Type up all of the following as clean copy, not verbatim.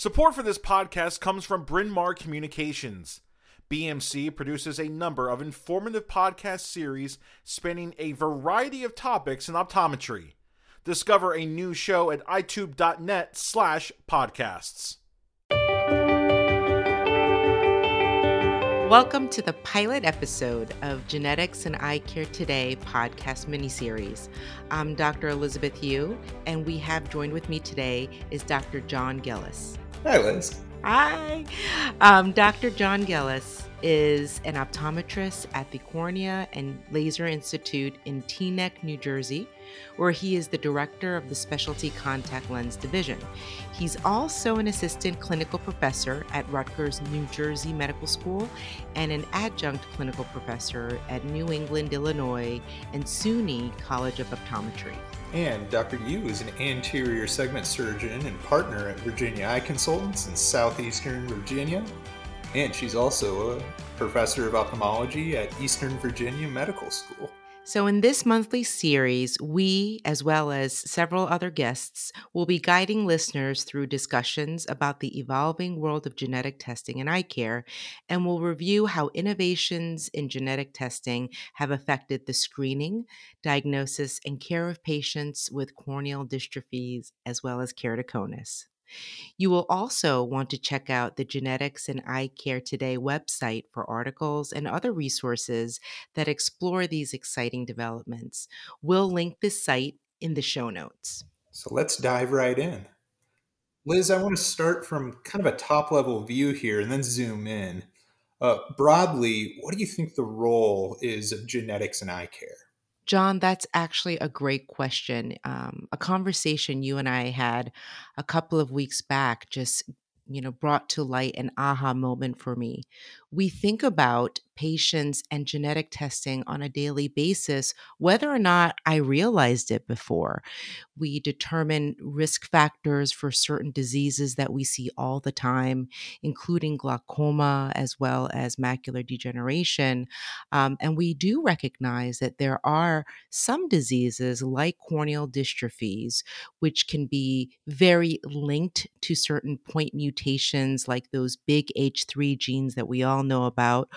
Support for this podcast comes from Bryn Mawr Communications. BMC produces a number of informative podcast series spanning a variety of topics in optometry. Discover a new show at itube.net/podcasts. Welcome to the pilot episode of Genetics and Eyecare Today podcast miniseries. I'm Dr. Elizabeth Yeu, and we have joined with me today is Dr. John Gelles. Hi, Liz. Hi. Dr. John Gelles is an optometrist at the Cornea and Laser Institute in Teaneck, New Jersey, where he is the director of the Specialty Contact Lens Division. He's also an assistant clinical professor at Rutgers New Jersey Medical School and an adjunct clinical professor at New England, Illinois, and SUNY College of Optometry. And Dr. Yeu is an anterior segment surgeon and partner at Virginia Eye Consultants in southeastern Virginia. And she's also a professor of ophthalmology at Eastern Virginia Medical School. So in this monthly series, we, as well as several other guests, will be guiding listeners through discussions about the evolving world of genetic testing and eye care, and we'll review how innovations in genetic testing have affected the screening, diagnosis, and care of patients with corneal dystrophies, as well as keratoconus. You will also want to check out the Genetics and Eye Care Today website for articles and other resources that explore these exciting developments. We'll link this site in the show notes. So let's dive right in. Liz, I want to start from kind of a top-level view here and then zoom in. Broadly, what do you think the role is of genetics and eye care? John, that's actually a great question. A conversation you and I had a couple of weeks back just, brought to light an aha moment for me. We think about patients and genetic testing on a daily basis, whether or not I realized it before. We determine risk factors for certain diseases that we see all the time, including glaucoma as well as macular degeneration. And we do recognize that there are some diseases like corneal dystrophies, which can be very linked to certain point mutations like those BIGH3 genes that we all know about.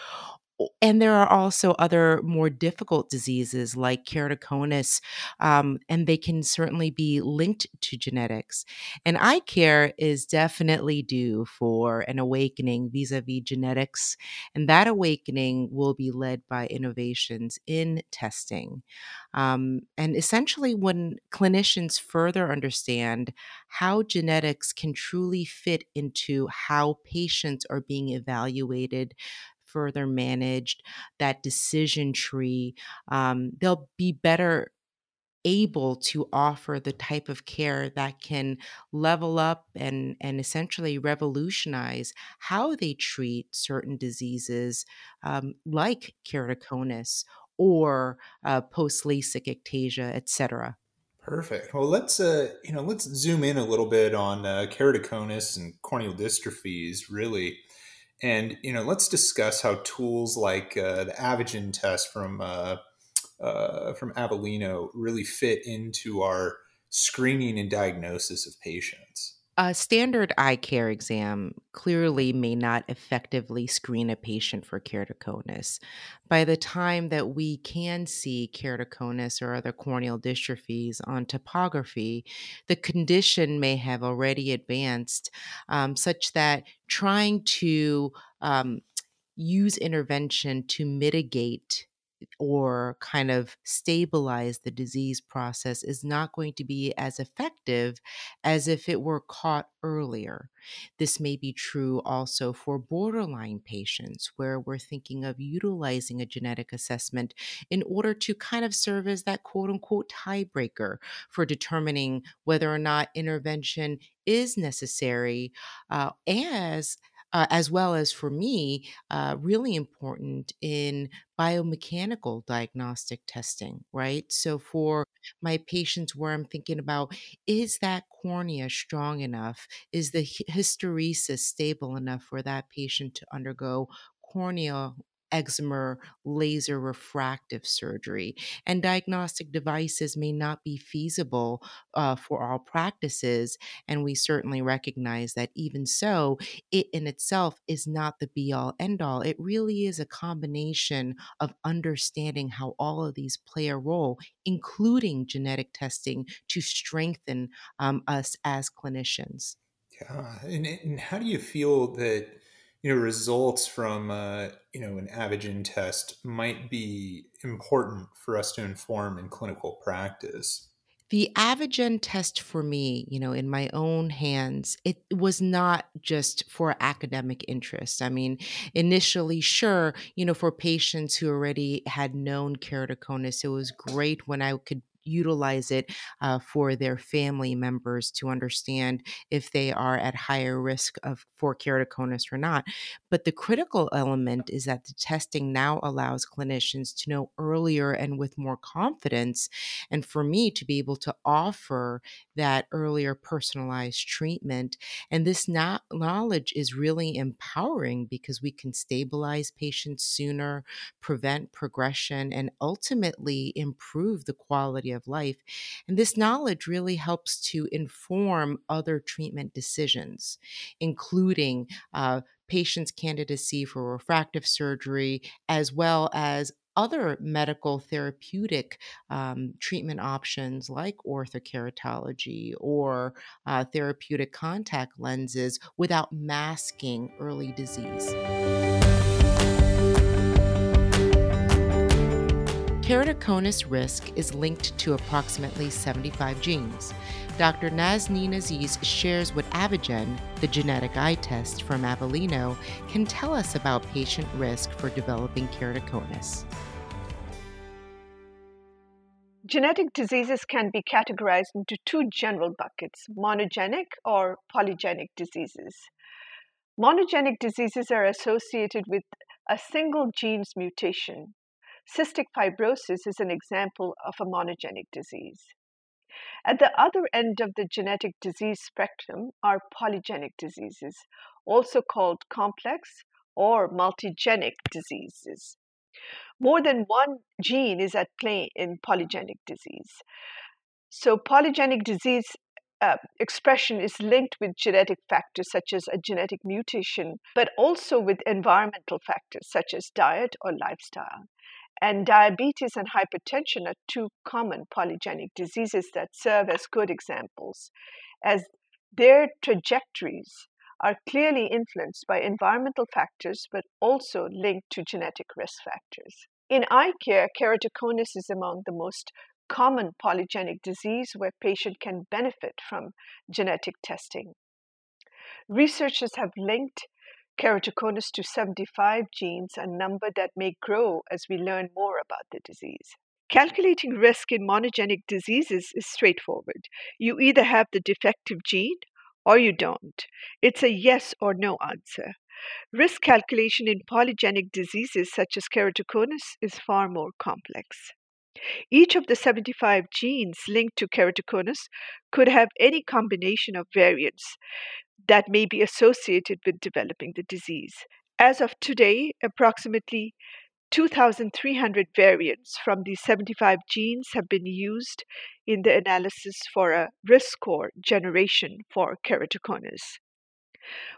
And there are also other more difficult diseases like keratoconus, and they can certainly be linked to genetics. And eye care is definitely due for an awakening vis-a-vis genetics, and that awakening will be led by innovations in testing. And essentially when clinicians further understand how genetics can truly fit into how patients are being evaluated, further managed, that decision tree, they'll be better able to offer the type of care that can level up and essentially revolutionize how they treat certain diseases like keratoconus or post-LASIK ectasia, et cetera. Perfect. Well, let's zoom in a little bit on keratoconus and corneal dystrophies, really. And, let's discuss how tools like the AvaGen test from Avellino really fit into our screening and diagnosis of patients. A standard eye care exam clearly may not effectively screen a patient for keratoconus. By the time that we can see keratoconus or other corneal dystrophies on topography, the condition may have already advanced, such that trying to use intervention to mitigate or kind of stabilize the disease process is not going to be as effective as if it were caught earlier. This may be true also for borderline patients where we're thinking of utilizing a genetic assessment in order to kind of serve as that quote unquote tiebreaker for determining whether or not intervention is necessary, as well as, for me, really important in biomechanical diagnostic testing, right? So for my patients where I'm thinking about, is that cornea strong enough? Is the hysteresis stable enough for that patient to undergo corneal eczema, laser refractive surgery. And diagnostic devices may not be feasible for all practices, and we certainly recognize that. Even so, it in itself is not the be-all, end-all. It really is a combination of understanding how all of these play a role, including genetic testing, to strengthen us as clinicians. Yeah, and how do you feel that results from an AvaGen test might be important for us to inform in clinical practice? The AvaGen test for me, in my own hands, it was not just for academic interest. I mean, initially, sure, for patients who already had known keratoconus, it was great when I could utilize it for their family members to understand if they are at higher risk for keratoconus or not. But the critical element is that the testing now allows clinicians to know earlier and with more confidence, and for me to be able to offer that earlier personalized treatment. And this knowledge is really empowering because we can stabilize patients sooner, prevent progression, and ultimately improve the quality of life. And this knowledge really helps to inform other treatment decisions, including patients' candidacy for refractive surgery, as well as other medical therapeutic treatment options like orthokeratology or therapeutic contact lenses without masking early disease. Keratoconus risk is linked to approximately 75 genes. Dr. Nazneen Aziz shares what AvaGen, the genetic eye test from Avellino, can tell us about patient risk for developing keratoconus. Genetic diseases can be categorized into two general buckets, monogenic or polygenic diseases. Monogenic diseases are associated with a single gene's mutation. Cystic fibrosis is an example of a monogenic disease. At the other end of the genetic disease spectrum are polygenic diseases, also called complex or multigenic diseases. More than one gene is at play in polygenic disease. So polygenic disease expression is linked with genetic factors such as a genetic mutation, but also with environmental factors such as diet or lifestyle. And diabetes and hypertension are two common polygenic diseases that serve as good examples, as their trajectories are clearly influenced by environmental factors, but also linked to genetic risk factors. In eye care, keratoconus is among the most common polygenic disease where patients can benefit from genetic testing. Researchers have linked keratoconus to 75 genes, a number that may grow as we learn more about the disease. Calculating risk in monogenic diseases is straightforward. You either have the defective gene or you don't. It's a yes or no answer. Risk calculation in polygenic diseases such as keratoconus is far more complex. Each of the 75 genes linked to keratoconus could have any combination of variants that may be associated with developing the disease. As of today, approximately 2,300 variants from these 75 genes have been used in the analysis for a risk score generation for keratoconus.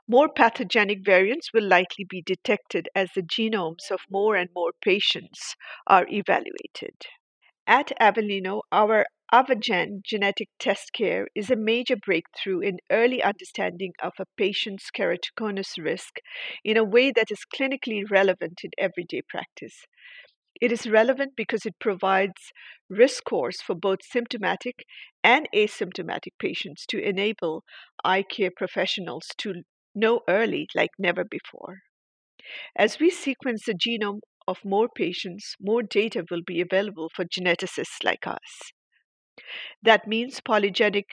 More pathogenic variants will likely be detected as the genomes of more and more patients are evaluated. At Avellino, our AvaGen genetic test care is a major breakthrough in early understanding of a patient's keratoconus risk in a way that is clinically relevant in everyday practice. It is relevant because it provides risk scores for both symptomatic and asymptomatic patients to enable eye care professionals to know early like never before. As we sequence the genome of more patients, more data will be available for geneticists like us. That means polygenic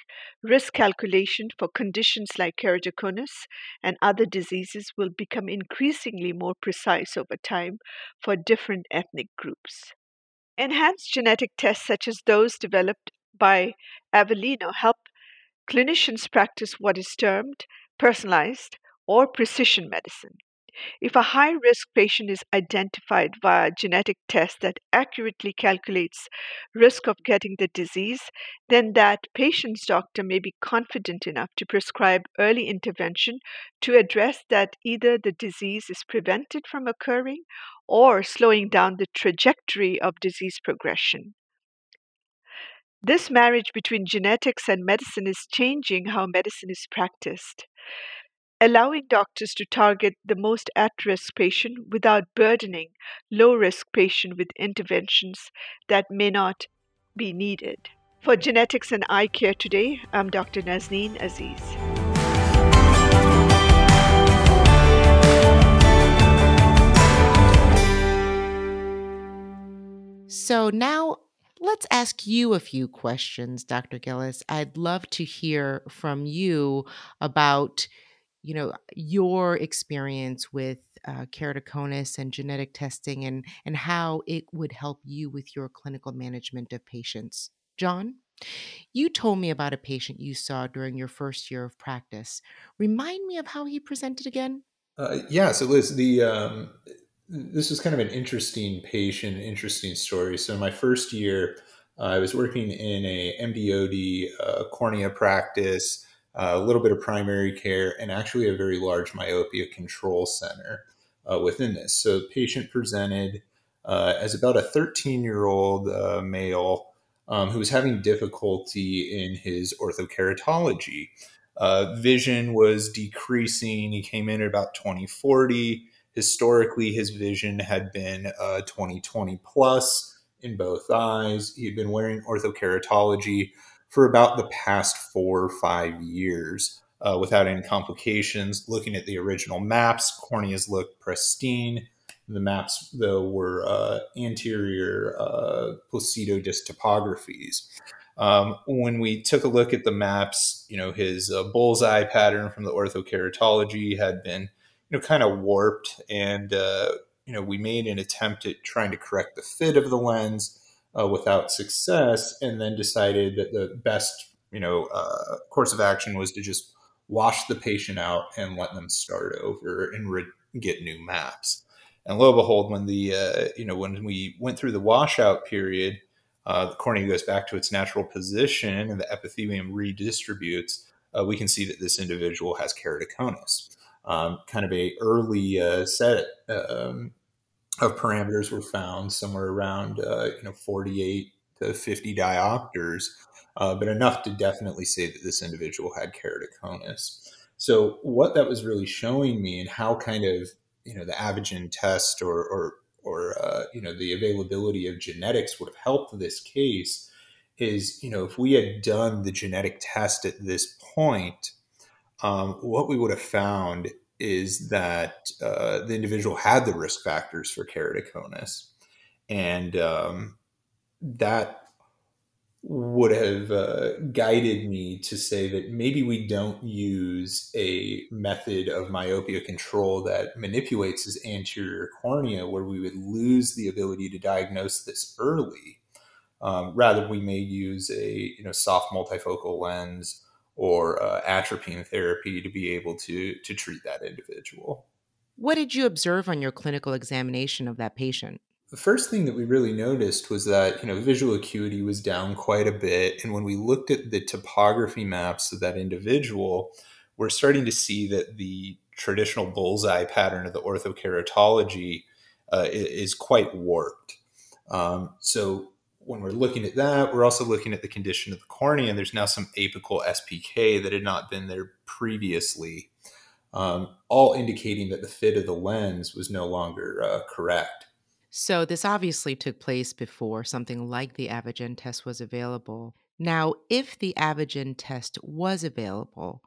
risk calculation for conditions like keratoconus and other diseases will become increasingly more precise over time for different ethnic groups. Enhanced genetic tests such as those developed by Avellino help clinicians practice what is termed personalized or precision medicine. If a high-risk patient is identified via a genetic test that accurately calculates risk of getting the disease, then that patient's doctor may be confident enough to prescribe early intervention to address that either the disease is prevented from occurring or slowing down the trajectory of disease progression. This marriage between genetics and medicine is changing how medicine is practiced, allowing doctors to target the most at-risk patient without burdening low-risk patient with interventions that may not be needed. For Genetics and Eye Care Today, I'm Dr. Nazneen Aziz. So now let's ask you a few questions, Dr. Gelles. I'd love to hear from you about your experience with keratoconus and genetic testing and how it would help you with your clinical management of patients. John, you told me about a patient you saw during your first year of practice. Remind me of how he presented again. So Liz, this was kind of an interesting patient, interesting story. So in my first year, I was working in a MDOD cornea practice, a little bit of primary care, and actually a very large myopia control center within this. So the patient presented as about a 13-year-old male who was having difficulty in his orthokeratology. Vision was decreasing. He came in at about 20/40. Historically, his vision had been 20/20 plus in both eyes. He had been wearing orthokeratology for about the past 4 or 5 years without any complications. Looking at the original maps, corneas looked pristine. The maps, though, were anterior placido disc topographies. When we took a look at the maps, his bullseye pattern from the orthokeratology had been kind of warped. And, we made an attempt at trying to correct the fit of the lens, without success, and then decided that the best, course of action was to just wash the patient out and let them start over and get new maps. And lo and behold, when when we went through the washout period, the cornea goes back to its natural position and the epithelium redistributes. We can see that this individual has keratoconus. Kind of a early set of parameters were found somewhere around 48 to 50 diopters, but enough to definitely say that this individual had keratoconus. So what that was really showing me, and how kind of the AvaGen test or the availability of genetics would have helped this case, is if we had done the genetic test at this point, what we would have found is that the individual had the risk factors for keratoconus, and that would have guided me to say that maybe we don't use a method of myopia control that manipulates his anterior cornea, where we would lose the ability to diagnose this early. Rather, we may use a soft multifocal lens or atropine therapy to be able to treat that individual. What did you observe on your clinical examination of that patient? The first thing that we really noticed was that, visual acuity was down quite a bit. And when we looked at the topography maps of that individual, we're starting to see that the traditional bullseye pattern of the orthokeratology is quite warped. So when we're looking at that, we're also looking at the condition of the cornea, and there's now some apical SPK that had not been there previously, all indicating that the fit of the lens was no longer correct. So this obviously took place before something like the AvaGen test was available. Now, if the AvaGen test was available,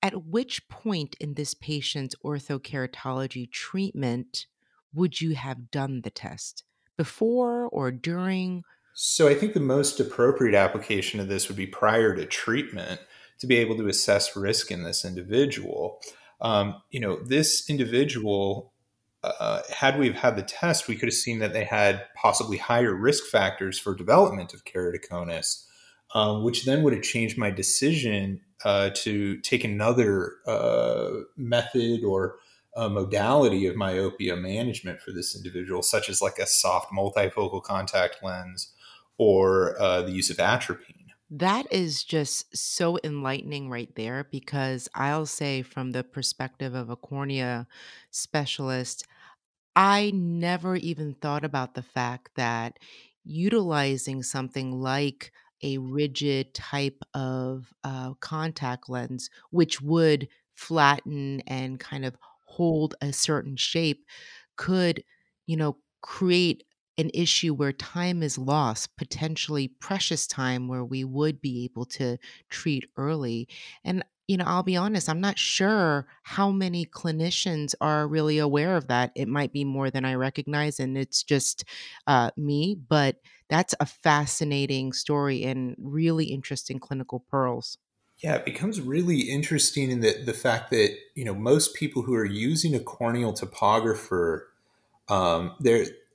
at which point in this patient's orthokeratology treatment would you have done the test? Before or during? So I think the most appropriate application of this would be prior to treatment, to be able to assess risk in this individual. This individual, had we've had the test, we could have seen that they had possibly higher risk factors for development of keratoconus, which then would have changed my decision to take another method or modality of myopia management for this individual, such as like a soft multifocal contact lens or the use of atropine. That is just so enlightening right there, because I'll say from the perspective of a cornea specialist, I never even thought about the fact that utilizing something like a rigid type of contact lens, which would flatten and kind of hold a certain shape, could, you know, create an issue where time is lost, potentially precious time where we would be able to treat early. And, you know, I'll be honest, I'm not sure how many clinicians are really aware of that. It might be more than I recognize, and it's just me, but that's a fascinating story and really interesting clinical pearls. Yeah, it becomes really interesting in the fact that, you know, most people who are using a corneal topographer,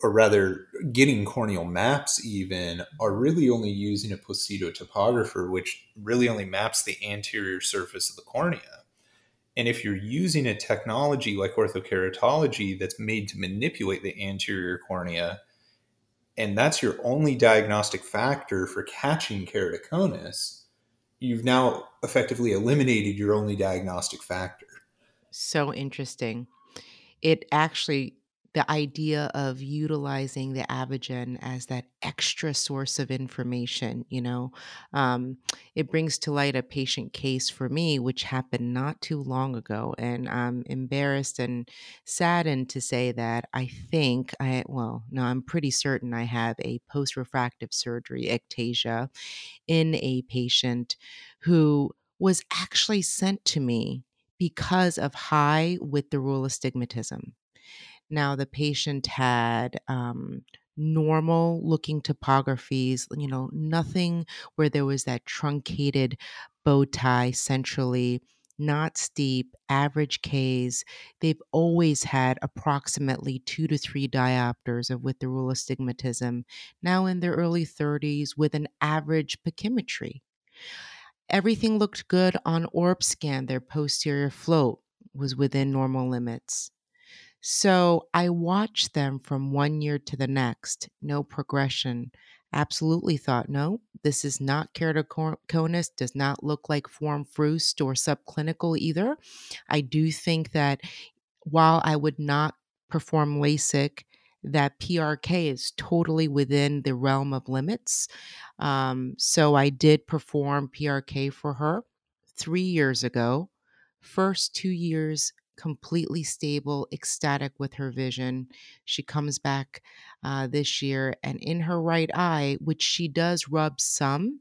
or rather getting corneal maps even, are really only using a placido topographer, which really only maps the anterior surface of the cornea. And if you're using a technology like orthokeratology that's made to manipulate the anterior cornea, and that's your only diagnostic factor for catching keratoconus, you've now effectively eliminated your only diagnostic factor. So interesting. It actually... the idea of utilizing the AvaGen as that extra source of information, you know, it brings to light a patient case for me, which happened not too long ago. And I'm embarrassed and saddened to say that I think I'm pretty certain I have a post-refractive surgery ectasia in a patient who was actually sent to me because of high with the rural astigmatism. Now, the patient had normal-looking topographies, you know, nothing where there was that truncated bow tie centrally, not steep, average Ks. They've always had approximately 2 to 3 diopters of with the rural astigmatism, now in their early 30s with an average pachymetry. Everything looked good on orb scan. Their posterior float was within normal limits. So I watched them from one year to the next, no progression. Absolutely thought, no, this is not keratoconus, does not look like form frust or subclinical either. I do think that while I would not perform LASIK, that PRK is totally within the realm of limits. So I did perform PRK for her 3 years ago. First 2 years completely stable, ecstatic with her vision. She comes back this year, and in her right eye, which she does rub some,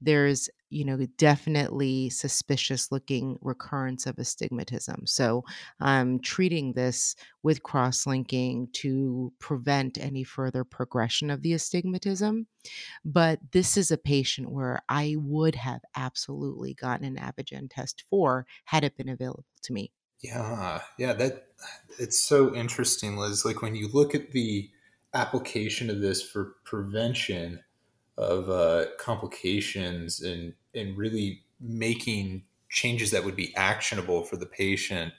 there's, you know, definitely suspicious looking recurrence of astigmatism. So I'm treating this with cross-linking to prevent any further progression of the astigmatism. But this is a patient where I would have absolutely gotten an AvaGen test for had it been available to me. Yeah, that it's so interesting, Liz. Like when you look at the application of this for prevention of complications and really making changes that would be actionable for the patient,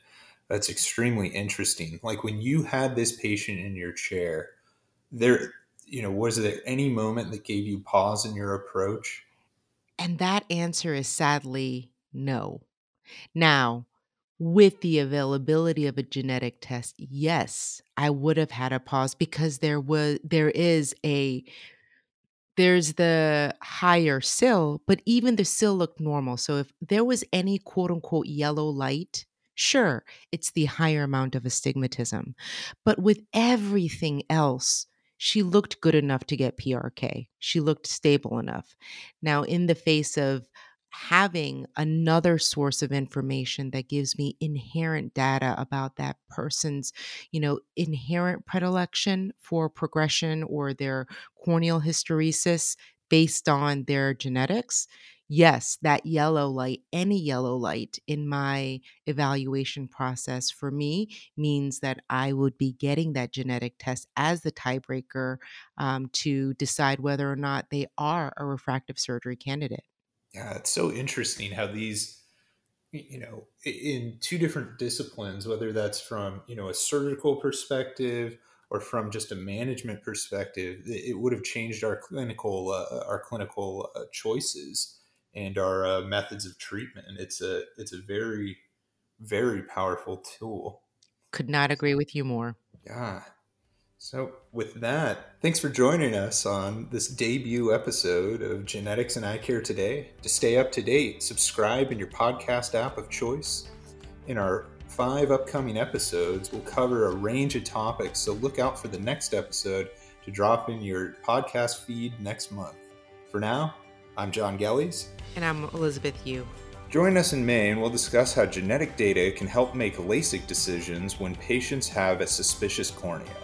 that's extremely interesting. Like when you had this patient in your chair, there, you know, was there any moment that gave you pause in your approach? And that answer is sadly no. Now, with the availability of a genetic test, yes, I would have had a pause, because there's the higher sill, but even the sill looked normal. So if there was any quote unquote yellow light, sure, it's the higher amount of astigmatism. But with everything else, she looked good enough to get PRK. She looked stable enough. Now, in the face of having another source of information that gives me inherent data about that person's, you know, inherent predilection for progression or their corneal hysteresis based on their genetics, yes, that yellow light, any yellow light in my evaluation process for me means that I would be getting that genetic test as the tiebreaker to decide whether or not they are a refractive surgery candidate. Yeah, it's so interesting how these you know, in two different disciplines, whether that's from, you know, a surgical perspective or from just a management perspective, it would have changed our clinical choices and our methods of treatment. And it's a very, very powerful tool. Could not agree with you more. Yeah. So with that, thanks for joining us on this debut episode of Genetics and Eyecare Today. To stay up to date, subscribe in your podcast app of choice. In our 5 upcoming episodes, we'll cover a range of topics, so look out for the next episode to drop in your podcast feed next month. For now, I'm John Gelles. And I'm Elizabeth Yeu. Join us in May and we'll discuss how genetic data can help make LASIK decisions when patients have a suspicious cornea.